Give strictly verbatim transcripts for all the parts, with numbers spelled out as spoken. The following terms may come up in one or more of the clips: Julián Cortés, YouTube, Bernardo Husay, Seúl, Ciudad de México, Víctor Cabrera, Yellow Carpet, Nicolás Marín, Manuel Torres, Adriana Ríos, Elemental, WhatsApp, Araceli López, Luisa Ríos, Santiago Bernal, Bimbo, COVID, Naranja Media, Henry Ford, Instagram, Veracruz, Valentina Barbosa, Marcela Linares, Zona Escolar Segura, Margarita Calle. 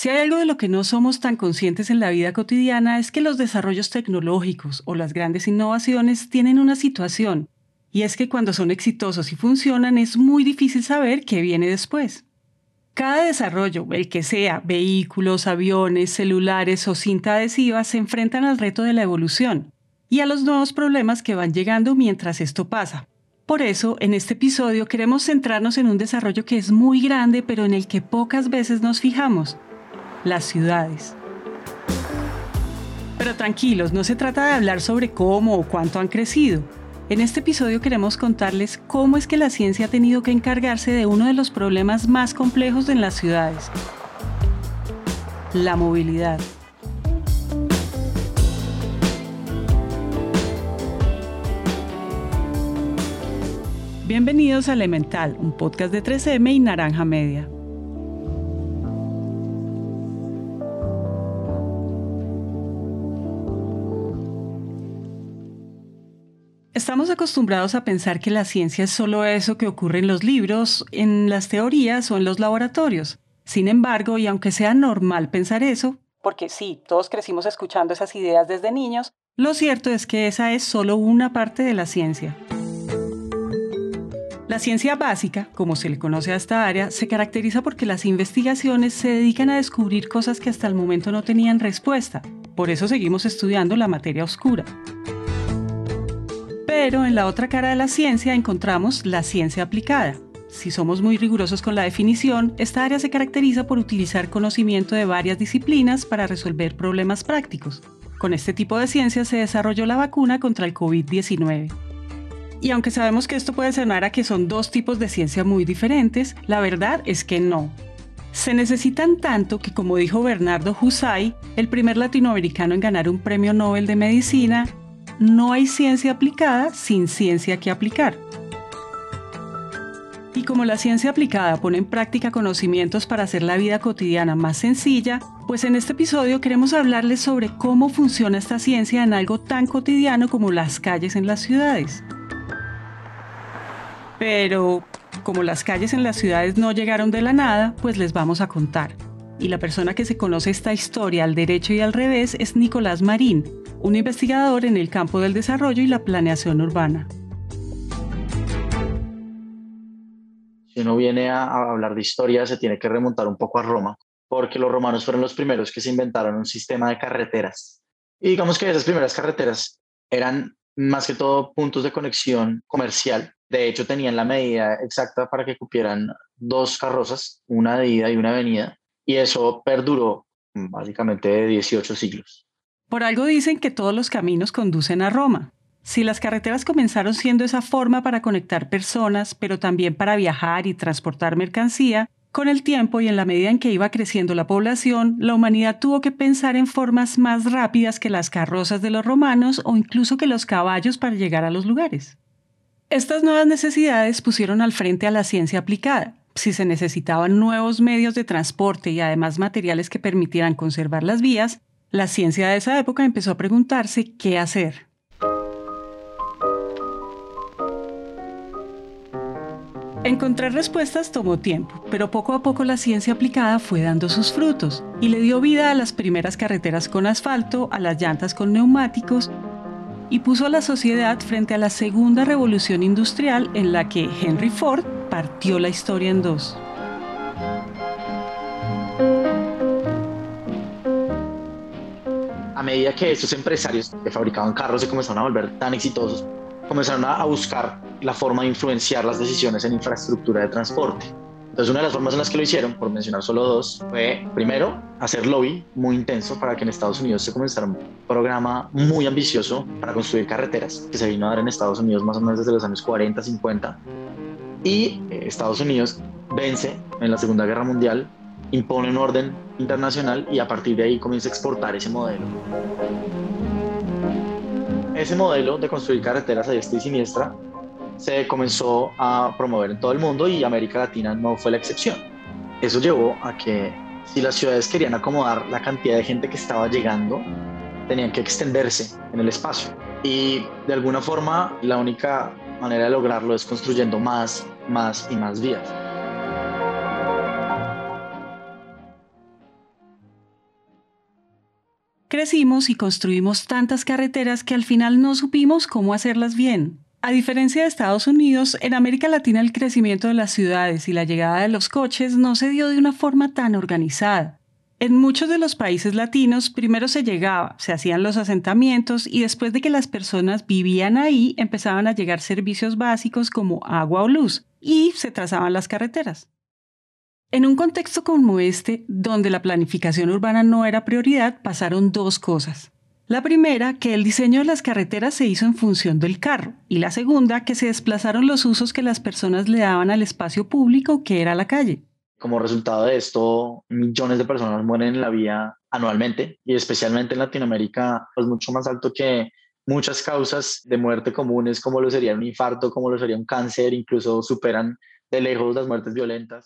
Si hay algo de lo que no somos tan conscientes en la vida cotidiana es que los desarrollos tecnológicos o las grandes innovaciones tienen una situación, y es que cuando son exitosos y funcionan es muy difícil saber qué viene después. Cada desarrollo, el que sea, vehículos, aviones, celulares o cinta adhesiva, se enfrentan al reto de la evolución y a los nuevos problemas que van llegando mientras esto pasa. Por eso, en este episodio queremos centrarnos en un desarrollo que es muy grande, pero en el que pocas veces nos fijamos: las ciudades. Pero tranquilos, no se trata de hablar sobre cómo o cuánto han crecido. En este episodio queremos contarles cómo es que la ciencia ha tenido que encargarse de uno de los problemas más complejos en las ciudades: la movilidad. Bienvenidos a Elemental, un podcast de tres eme y Naranja Media. Estamos acostumbrados a pensar que la ciencia es solo eso que ocurre en los libros, en las teorías o en los laboratorios. Sin embargo, y aunque sea normal pensar eso, porque sí, todos crecimos escuchando esas ideas desde niños, lo cierto es que esa es solo una parte de la ciencia. La ciencia básica, como se le conoce a esta área, se caracteriza porque las investigaciones se dedican a descubrir cosas que hasta el momento no tenían respuesta. Por eso seguimos estudiando la materia oscura. Pero en la otra cara de la ciencia encontramos la ciencia aplicada. Si somos muy rigurosos con la definición, esta área se caracteriza por utilizar conocimiento de varias disciplinas para resolver problemas prácticos. Con este tipo de ciencia se desarrolló la vacuna contra el COVID diecinueve. Y aunque sabemos que esto puede sonar a que son dos tipos de ciencia muy diferentes, la verdad es que no. Se necesitan tanto que, como dijo Bernardo Husay, el primer latinoamericano en ganar un premio Nobel de Medicina, no hay ciencia aplicada sin ciencia que aplicar. Y como la ciencia aplicada pone en práctica conocimientos para hacer la vida cotidiana más sencilla, pues en este episodio queremos hablarles sobre cómo funciona esta ciencia en algo tan cotidiano como las calles en las ciudades. Pero como las calles en las ciudades no llegaron de la nada, pues les vamos a contar. Y la persona que se conoce esta historia al derecho y al revés es Nicolás Marín, un investigador en el campo del desarrollo y la planeación urbana. Si uno viene a, a hablar de historia, se tiene que remontar un poco a Roma, porque los romanos fueron los primeros que se inventaron un sistema de carreteras. Y digamos que esas primeras carreteras eran más que todo puntos de conexión comercial. De hecho, tenían la medida exacta para que cupieran dos carrozas, una de ida y una de venida. Y eso perduró básicamente dieciocho siglos. Por algo dicen que todos los caminos conducen a Roma. Si las carreteras comenzaron siendo esa forma para conectar personas, pero también para viajar y transportar mercancía, con el tiempo y en la medida en que iba creciendo la población, la humanidad tuvo que pensar en formas más rápidas que las carrozas de los romanos o incluso que los caballos para llegar a los lugares. Estas nuevas necesidades pusieron al frente a la ciencia aplicada. Si se necesitaban nuevos medios de transporte y además materiales que permitieran conservar las vías, la ciencia de esa época empezó a preguntarse qué hacer. Encontrar respuestas tomó tiempo, pero poco a poco la ciencia aplicada fue dando sus frutos y le dio vida a las primeras carreteras con asfalto, a las llantas con neumáticos, y puso a la sociedad frente a la segunda revolución industrial, en la que Henry Ford partió la historia en dos. A medida que estos empresarios que fabricaban carros se comenzaron a volver tan exitosos, comenzaron a buscar la forma de influenciar las decisiones en infraestructura de transporte. Entonces, una de las formas en las que lo hicieron, por mencionar solo dos, fue, primero, hacer lobby muy intenso para que en Estados Unidos se comenzara un programa muy ambicioso para construir carreteras, que se vino a dar en Estados Unidos más o menos desde los años cuarenta, cincuenta. Y eh, Estados Unidos vence en la Segunda Guerra Mundial, impone un orden internacional y a partir de ahí comienza a exportar ese modelo. Ese modelo de construir carreteras a diestra y siniestra se comenzó a promover en todo el mundo y América Latina no fue la excepción. Eso llevó a que si las ciudades querían acomodar la cantidad de gente que estaba llegando, tenían que extenderse en el espacio. Y de alguna forma la única manera de lograrlo es construyendo más, más y más vías. Crecimos y construimos tantas carreteras que al final no supimos cómo hacerlas bien. A diferencia de Estados Unidos, en América Latina el crecimiento de las ciudades y la llegada de los coches no se dio de una forma tan organizada. En muchos de los países latinos, primero se llegaba, se hacían los asentamientos y después de que las personas vivían ahí, empezaban a llegar servicios básicos como agua o luz y se trazaban las carreteras. En un contexto como este, donde la planificación urbana no era prioridad, pasaron dos cosas. La primera, que el diseño de las carreteras se hizo en función del carro, y la segunda, que se desplazaron los usos que las personas le daban al espacio público, que era la calle. Como resultado de esto, millones de personas mueren en la vía anualmente, y especialmente en Latinoamérica, pues mucho más alto que muchas causas de muerte comunes, como lo sería un infarto, como lo sería un cáncer, incluso superan de lejos las muertes violentas.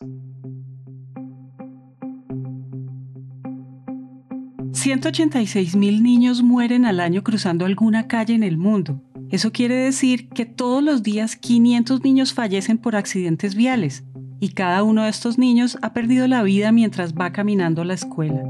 ciento ochenta y seis mil niños mueren al año cruzando alguna calle en el mundo. Eso quiere decir que todos los días quinientos niños fallecen por accidentes viales y cada uno de estos niños ha perdido la vida mientras va caminando a la escuela.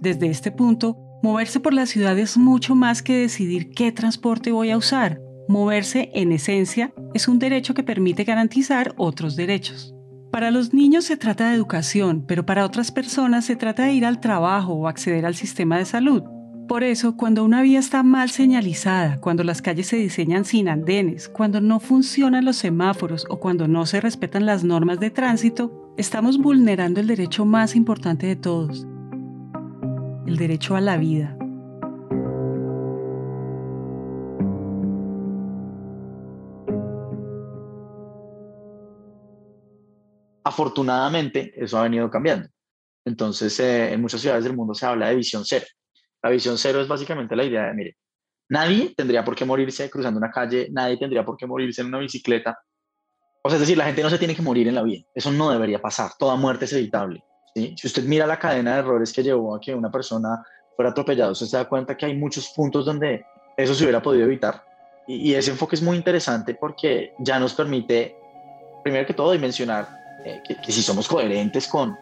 Desde este punto, moverse por la ciudad es mucho más que decidir qué transporte voy a usar. Moverse, en esencia, es un derecho que permite garantizar otros derechos. Para los niños se trata de educación, pero para otras personas se trata de ir al trabajo o acceder al sistema de salud. Por eso, cuando una vía está mal señalizada, cuando las calles se diseñan sin andenes, cuando no funcionan los semáforos o cuando no se respetan las normas de tránsito, estamos vulnerando el derecho más importante de todos, el derecho a la vida. Afortunadamente, eso ha venido cambiando. Entonces, eh, en muchas ciudades del mundo se habla de visión cero. La visión cero es básicamente la idea de, mire, nadie tendría por qué morirse cruzando una calle, nadie tendría por qué morirse en una bicicleta. O sea, es decir, la gente no se tiene que morir en la vida. Eso no debería pasar. Toda muerte es evitable, ¿sí? Si usted mira la cadena de errores que llevó a que una persona fuera atropellada, usted se da cuenta que hay muchos puntos donde eso se hubiera podido evitar. Y, y ese enfoque es muy interesante porque ya nos permite, primero que todo, dimensionar Que, que si somos coherentes con,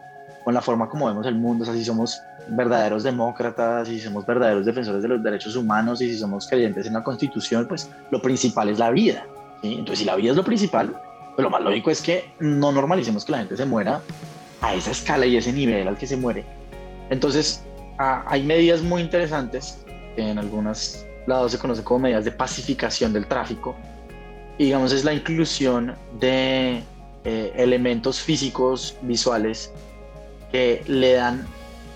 con la forma como vemos el mundo, o sea, si somos verdaderos demócratas, si somos verdaderos defensores de los derechos humanos y si somos creyentes en la Constitución, pues lo principal es la vida, ¿sí? Entonces, si la vida es lo principal, pues lo más lógico es que no normalicemos que la gente se muera a esa escala y ese nivel al que se muere. Entonces, a, hay medidas muy interesantes que en algunos lados se conocen como medidas de pacificación del tráfico. Y, digamos, es la inclusión de Eh, elementos físicos, visuales, que le dan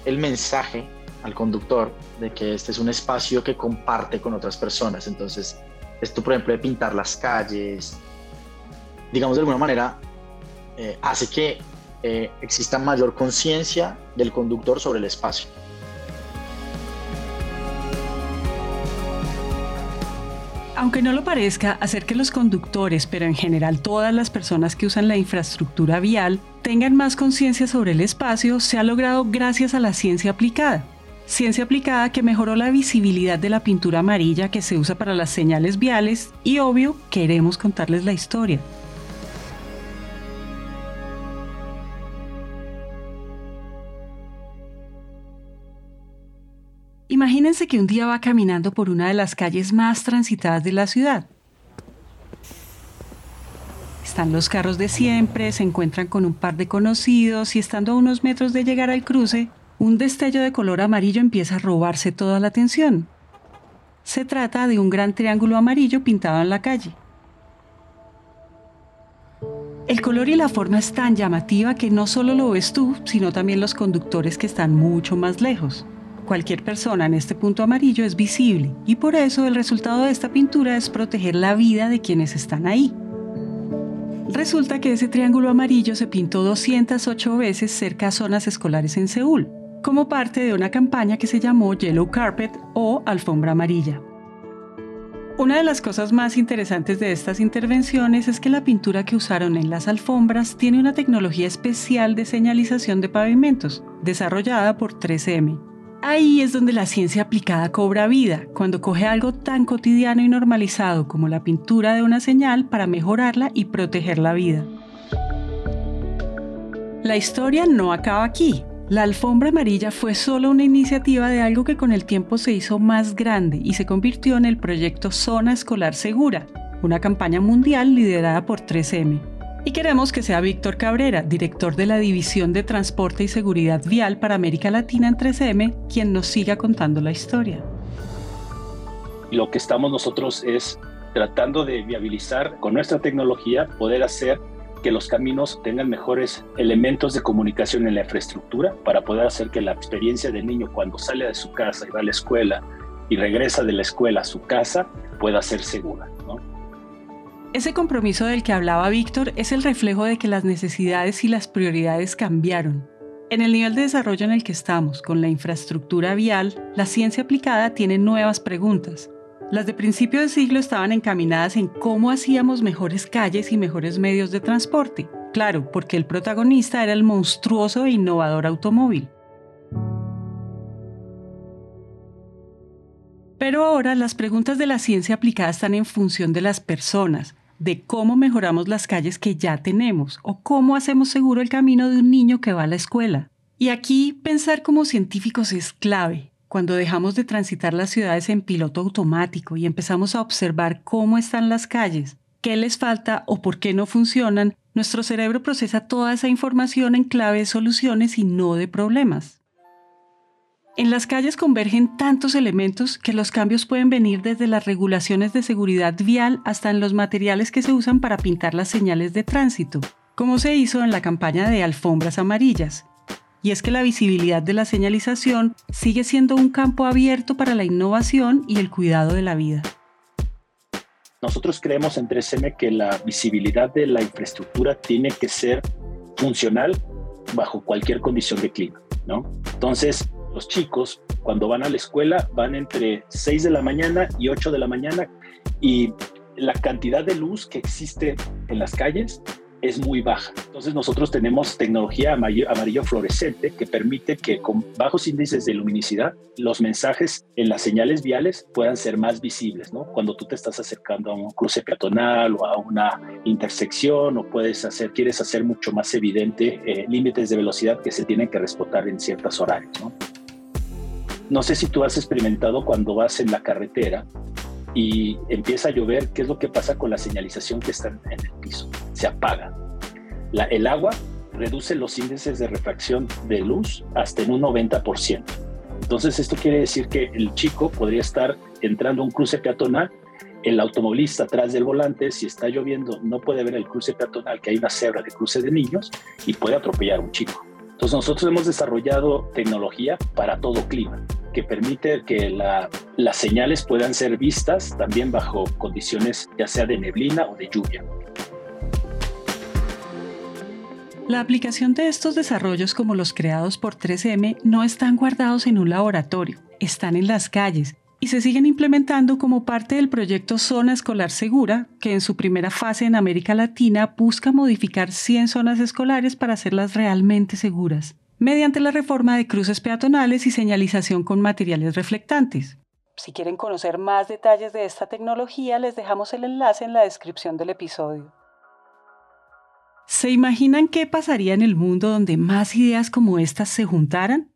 el mensaje al conductor de que este es un espacio que comparte con otras personas. Entonces, esto, por ejemplo, de pintar las calles, digamos, de alguna manera, eh, hace que eh, exista mayor conciencia del conductor sobre el espacio. Aunque no lo parezca, hacer que los conductores, pero en general todas las personas que usan la infraestructura vial, tengan más conciencia sobre el espacio, se ha logrado gracias a la ciencia aplicada. Ciencia aplicada que mejoró la visibilidad de la pintura amarilla que se usa para las señales viales y, obvio, queremos contarles la historia. Imagínense que un día va caminando por una de las calles más transitadas de la ciudad. Están los carros de siempre, se encuentran con un par de conocidos y estando a unos metros de llegar al cruce, un destello de color amarillo empieza a robarse toda la atención. Se trata de un gran triángulo amarillo pintado en la calle. El color y la forma es tan llamativa que no solo lo ves tú, sino también los conductores que están mucho más lejos. Cualquier persona en este punto amarillo es visible y por eso el resultado de esta pintura es proteger la vida de quienes están ahí. Resulta que ese triángulo amarillo se pintó doscientas ocho veces cerca a zonas escolares en Seúl, como parte de una campaña que se llamó Yellow Carpet o Alfombra Amarilla. Una de las cosas más interesantes de estas intervenciones es que la pintura que usaron en las alfombras tiene una tecnología especial de señalización de pavimentos, desarrollada por tres eme. Ahí es donde la ciencia aplicada cobra vida, cuando coge algo tan cotidiano y normalizado como la pintura de una señal para mejorarla y proteger la vida. La historia no acaba aquí. La alfombra amarilla fue solo una iniciativa de algo que con el tiempo se hizo más grande y se convirtió en el proyecto Zona Escolar Segura, una campaña mundial liderada por tres eme. Y queremos que sea Víctor Cabrera, director de la División de Transporte y Seguridad Vial para América Latina en tres eme, quien nos siga contando la historia. Lo que estamos nosotros es tratando de viabilizar con nuestra tecnología poder hacer que los caminos tengan mejores elementos de comunicación en la infraestructura para poder hacer que la experiencia del niño cuando sale de su casa y va a la escuela y regresa de la escuela a su casa pueda ser segura, ¿no? Ese compromiso del que hablaba Víctor es el reflejo de que las necesidades y las prioridades cambiaron. En el nivel de desarrollo en el que estamos, con la infraestructura vial, la ciencia aplicada tiene nuevas preguntas. Las de principio de siglo estaban encaminadas en cómo hacíamos mejores calles y mejores medios de transporte. Claro, porque el protagonista era el monstruoso e innovador automóvil. Pero ahora las preguntas de la ciencia aplicada están en función de las personas, de cómo mejoramos las calles que ya tenemos o cómo hacemos seguro el camino de un niño que va a la escuela. Y aquí pensar como científicos es clave. Cuando dejamos de transitar las ciudades en piloto automático y empezamos a observar cómo están las calles, qué les falta o por qué no funcionan, nuestro cerebro procesa toda esa información en clave de soluciones y no de problemas. En las calles convergen tantos elementos que los cambios pueden venir desde las regulaciones de seguridad vial hasta en los materiales que se usan para pintar las señales de tránsito, como se hizo en la campaña de alfombras amarillas. Y es que la visibilidad de la señalización sigue siendo un campo abierto para la innovación y el cuidado de la vida. Nosotros creemos en tres eme que la visibilidad de la infraestructura tiene que ser funcional bajo cualquier condición de clima, ¿no? Entonces, los chicos cuando van a la escuela van entre seis de la mañana y ocho de la mañana y la cantidad de luz que existe en las calles es muy baja. Entonces nosotros tenemos tecnología amarillo, amarillo fluorescente que permite que con bajos índices de luminosidad los mensajes en las señales viales puedan ser más visibles, ¿no? Cuando tú te estás acercando a un cruce peatonal o a una intersección o puedes hacer, quieres hacer mucho más evidente eh, límites de velocidad que se tienen que respetar en ciertos horarios, ¿no? No sé si tú has experimentado cuando vas en la carretera y empieza a llover, ¿qué es lo que pasa con la señalización que está en el piso? Se apaga. La, el agua reduce los índices de refracción de luz hasta en un noventa por ciento. Entonces, esto quiere decir que el chico podría estar entrando a un cruce peatonal, el automovilista atrás del volante, si está lloviendo, no puede ver el cruce peatonal, que hay una cebra de cruce de niños, y puede atropellar a un chico. Entonces, nosotros hemos desarrollado tecnología para todo clima, que permite que la, las señales puedan ser vistas también bajo condiciones ya sea de neblina o de lluvia. La aplicación de estos desarrollos como los creados por tres eme no están guardados en un laboratorio, están en las calles y se siguen implementando como parte del proyecto Zona Escolar Segura, que en su primera fase en América Latina busca modificar cien zonas escolares para hacerlas realmente seguras, mediante la reforma de cruces peatonales y señalización con materiales reflectantes. Si quieren conocer más detalles de esta tecnología, les dejamos el enlace en la descripción del episodio. ¿Se imaginan qué pasaría en el mundo donde más ideas como estas se juntaran?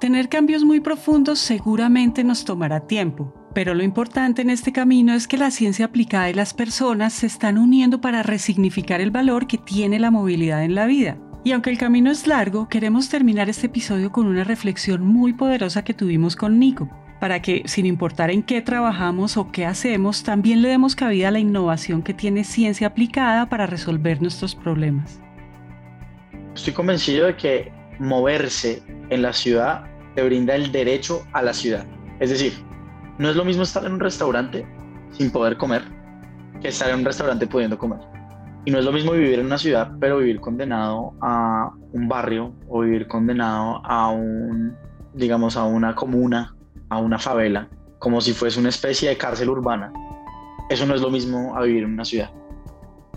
Tener cambios muy profundos seguramente nos tomará tiempo, pero lo importante en este camino es que la ciencia aplicada y las personas se están uniendo para resignificar el valor que tiene la movilidad en la vida. Y aunque el camino es largo, queremos terminar este episodio con una reflexión muy poderosa que tuvimos con Nico, para que, sin importar en qué trabajamos o qué hacemos, también le demos cabida a la innovación que tiene ciencia aplicada para resolver nuestros problemas. Estoy convencido de que moverse en la ciudad te brinda el derecho a la ciudad. Es decir, no es lo mismo estar en un restaurante sin poder comer que estar en un restaurante pudiendo comer. Y no es lo mismo vivir en una ciudad, pero vivir condenado a un barrio o vivir condenado a un, digamos, a una comuna, a una favela, como si fuese una especie de cárcel urbana. Eso no es lo mismo a vivir en una ciudad,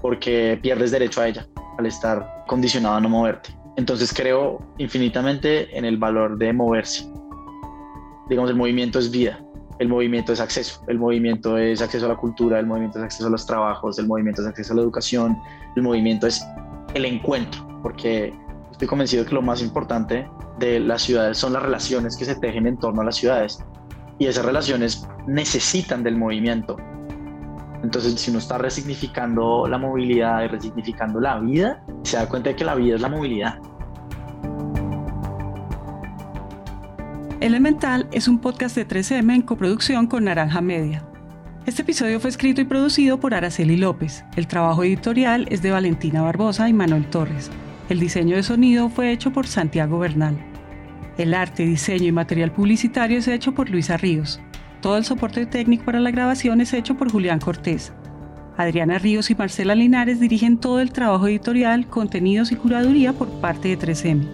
porque pierdes derecho a ella al estar condicionado a no moverte. Entonces creo infinitamente en el valor de moverse. Digamos, el movimiento es vida. El movimiento es acceso, el movimiento es acceso a la cultura, el movimiento es acceso a los trabajos, el movimiento es acceso a la educación, el movimiento es el encuentro, porque Estoy convencido que lo más importante de las ciudades son las relaciones que se tejen en torno a las ciudades, y esas relaciones necesitan del movimiento. Entonces, si uno está resignificando la movilidad y resignificando la vida, se da cuenta de que la vida es la movilidad. Elemental es un podcast de tres eme en coproducción con Naranja Media. Este episodio fue escrito y producido por Araceli López. El trabajo editorial es de Valentina Barbosa y Manuel Torres. El diseño de sonido fue hecho por Santiago Bernal. El arte, diseño y material publicitario es hecho por Luisa Ríos. Todo el soporte técnico para la grabación es hecho por Julián Cortés. Adriana Ríos y Marcela Linares dirigen todo el trabajo editorial, contenidos y curaduría por parte de tres eme.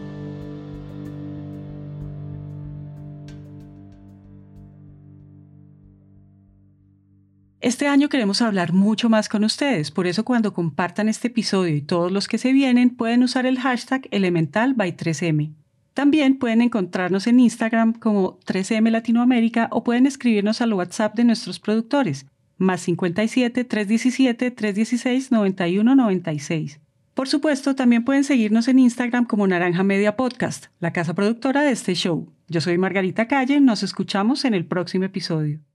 Este año queremos hablar mucho más con ustedes, por eso cuando compartan este episodio y todos los que se vienen pueden usar el hashtag Elemental by tres eme. También pueden encontrarnos en Instagram como tres eme Latinoamérica o pueden escribirnos al WhatsApp de nuestros productores, más cincuenta y siete, trescientos diecisiete, trescientos dieciséis, noventa y uno noventa y seis. Por supuesto, también pueden seguirnos en Instagram como Naranja Media Podcast, la casa productora de este show. Yo soy Margarita Calle, nos escuchamos en el próximo episodio.